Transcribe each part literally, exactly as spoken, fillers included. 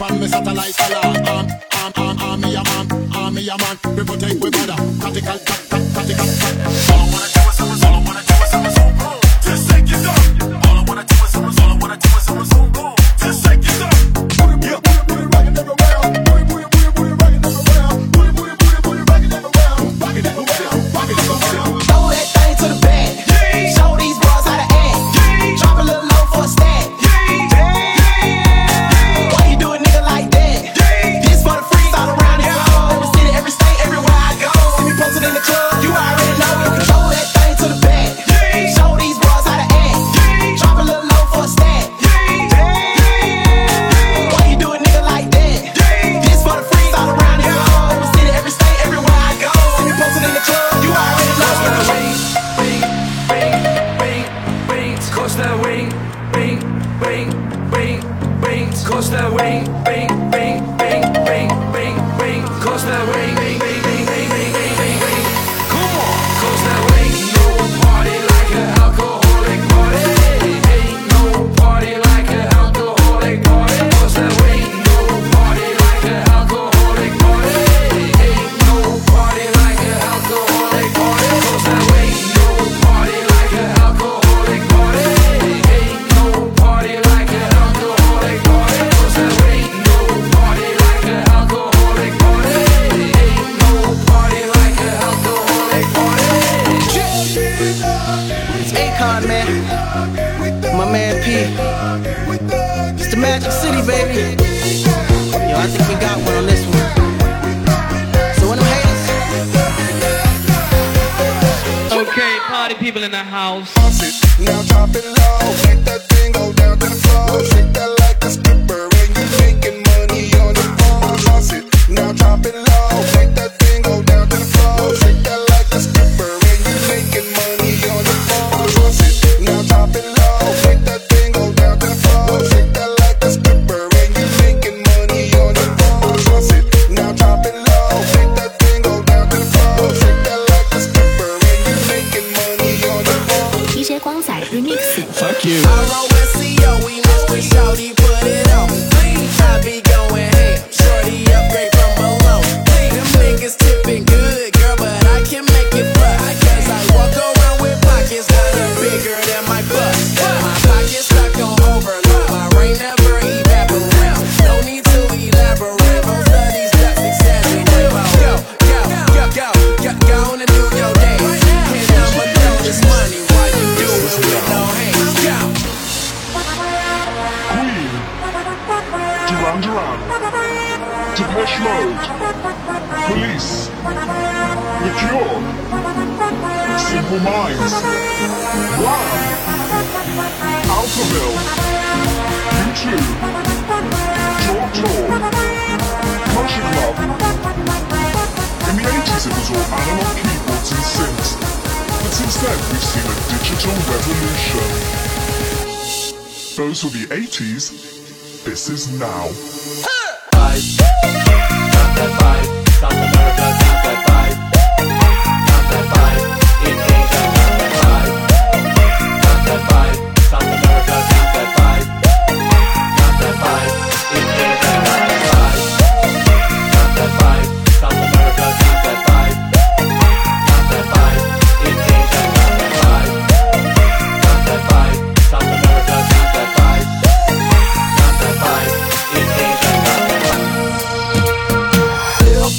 upon me satellite solar arm, arm, arm, army a man, army a man. We protect we border, tactical, tactical, tactical. All I wanna do is summer, all I wanna do is summer, so cool. Just take it up. All I wanna do is summer, all I wanna do is summer, so cool. Just take it up. Put it, put it, put it, rock it everywhere. Put it, put it, put it, put it, rock it everywhere. Put it, put it, put it, put it, rock it everywhere. Rock it everywhere, rock it everywhere. Throw that thing to the back. Show these bros how to act. Drop a little low for a stack. Police, The Cure, Simple Minds, Wow, Alphabill, U two, TalkTalk, Country Club. In the eighties it was all analog keyboards and synths, but since then we've seen a digital revolution. Those were the eighties, this is now. South America, not that vibe. Not that vibe. In Asia, not that vibe. Not that vibe. South America, not that vibe. Not that vibe. In Asia, not that vibe. Not that vibe. South America, not that vibe. Not that vibe. In Asia, not that vibe. Not that vibe. South America, not that vibe. Not that vibe. In Asia, not that vibe.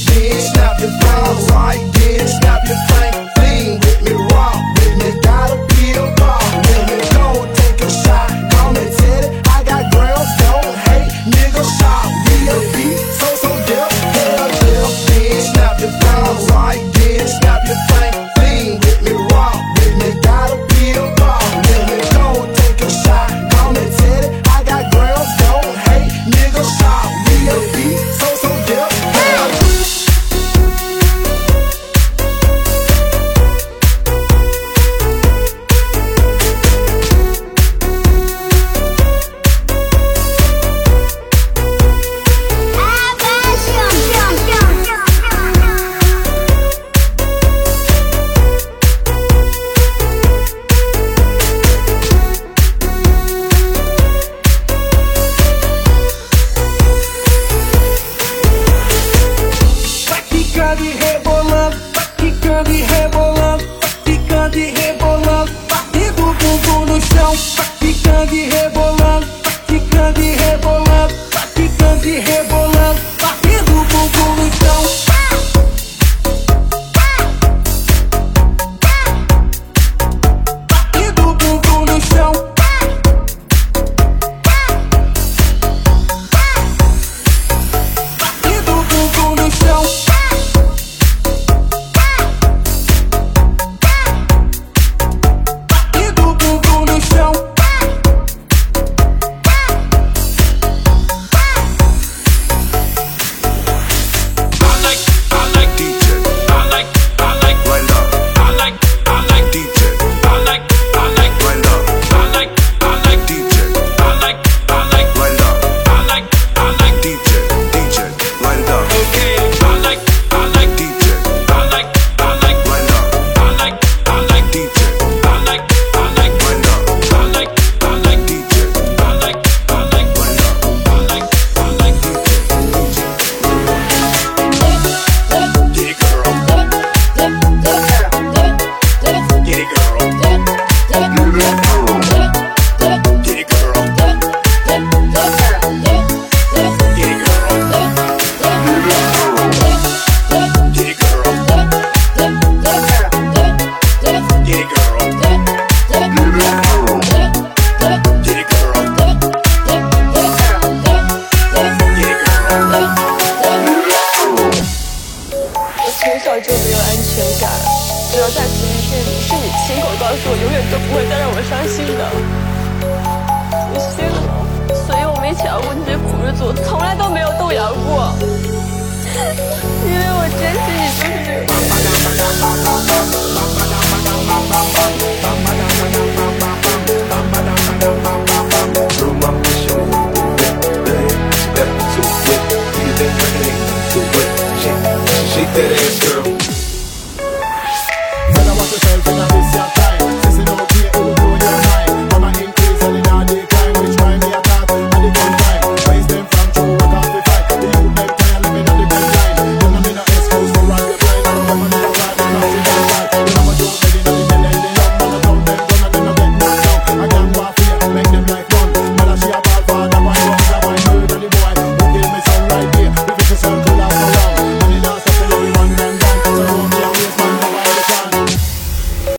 老师，我永远都不会再让我伤心的。你信吗？所以我没想过你这苦日子，我从来都没有动摇过，因为我珍惜你就是这个妈妈。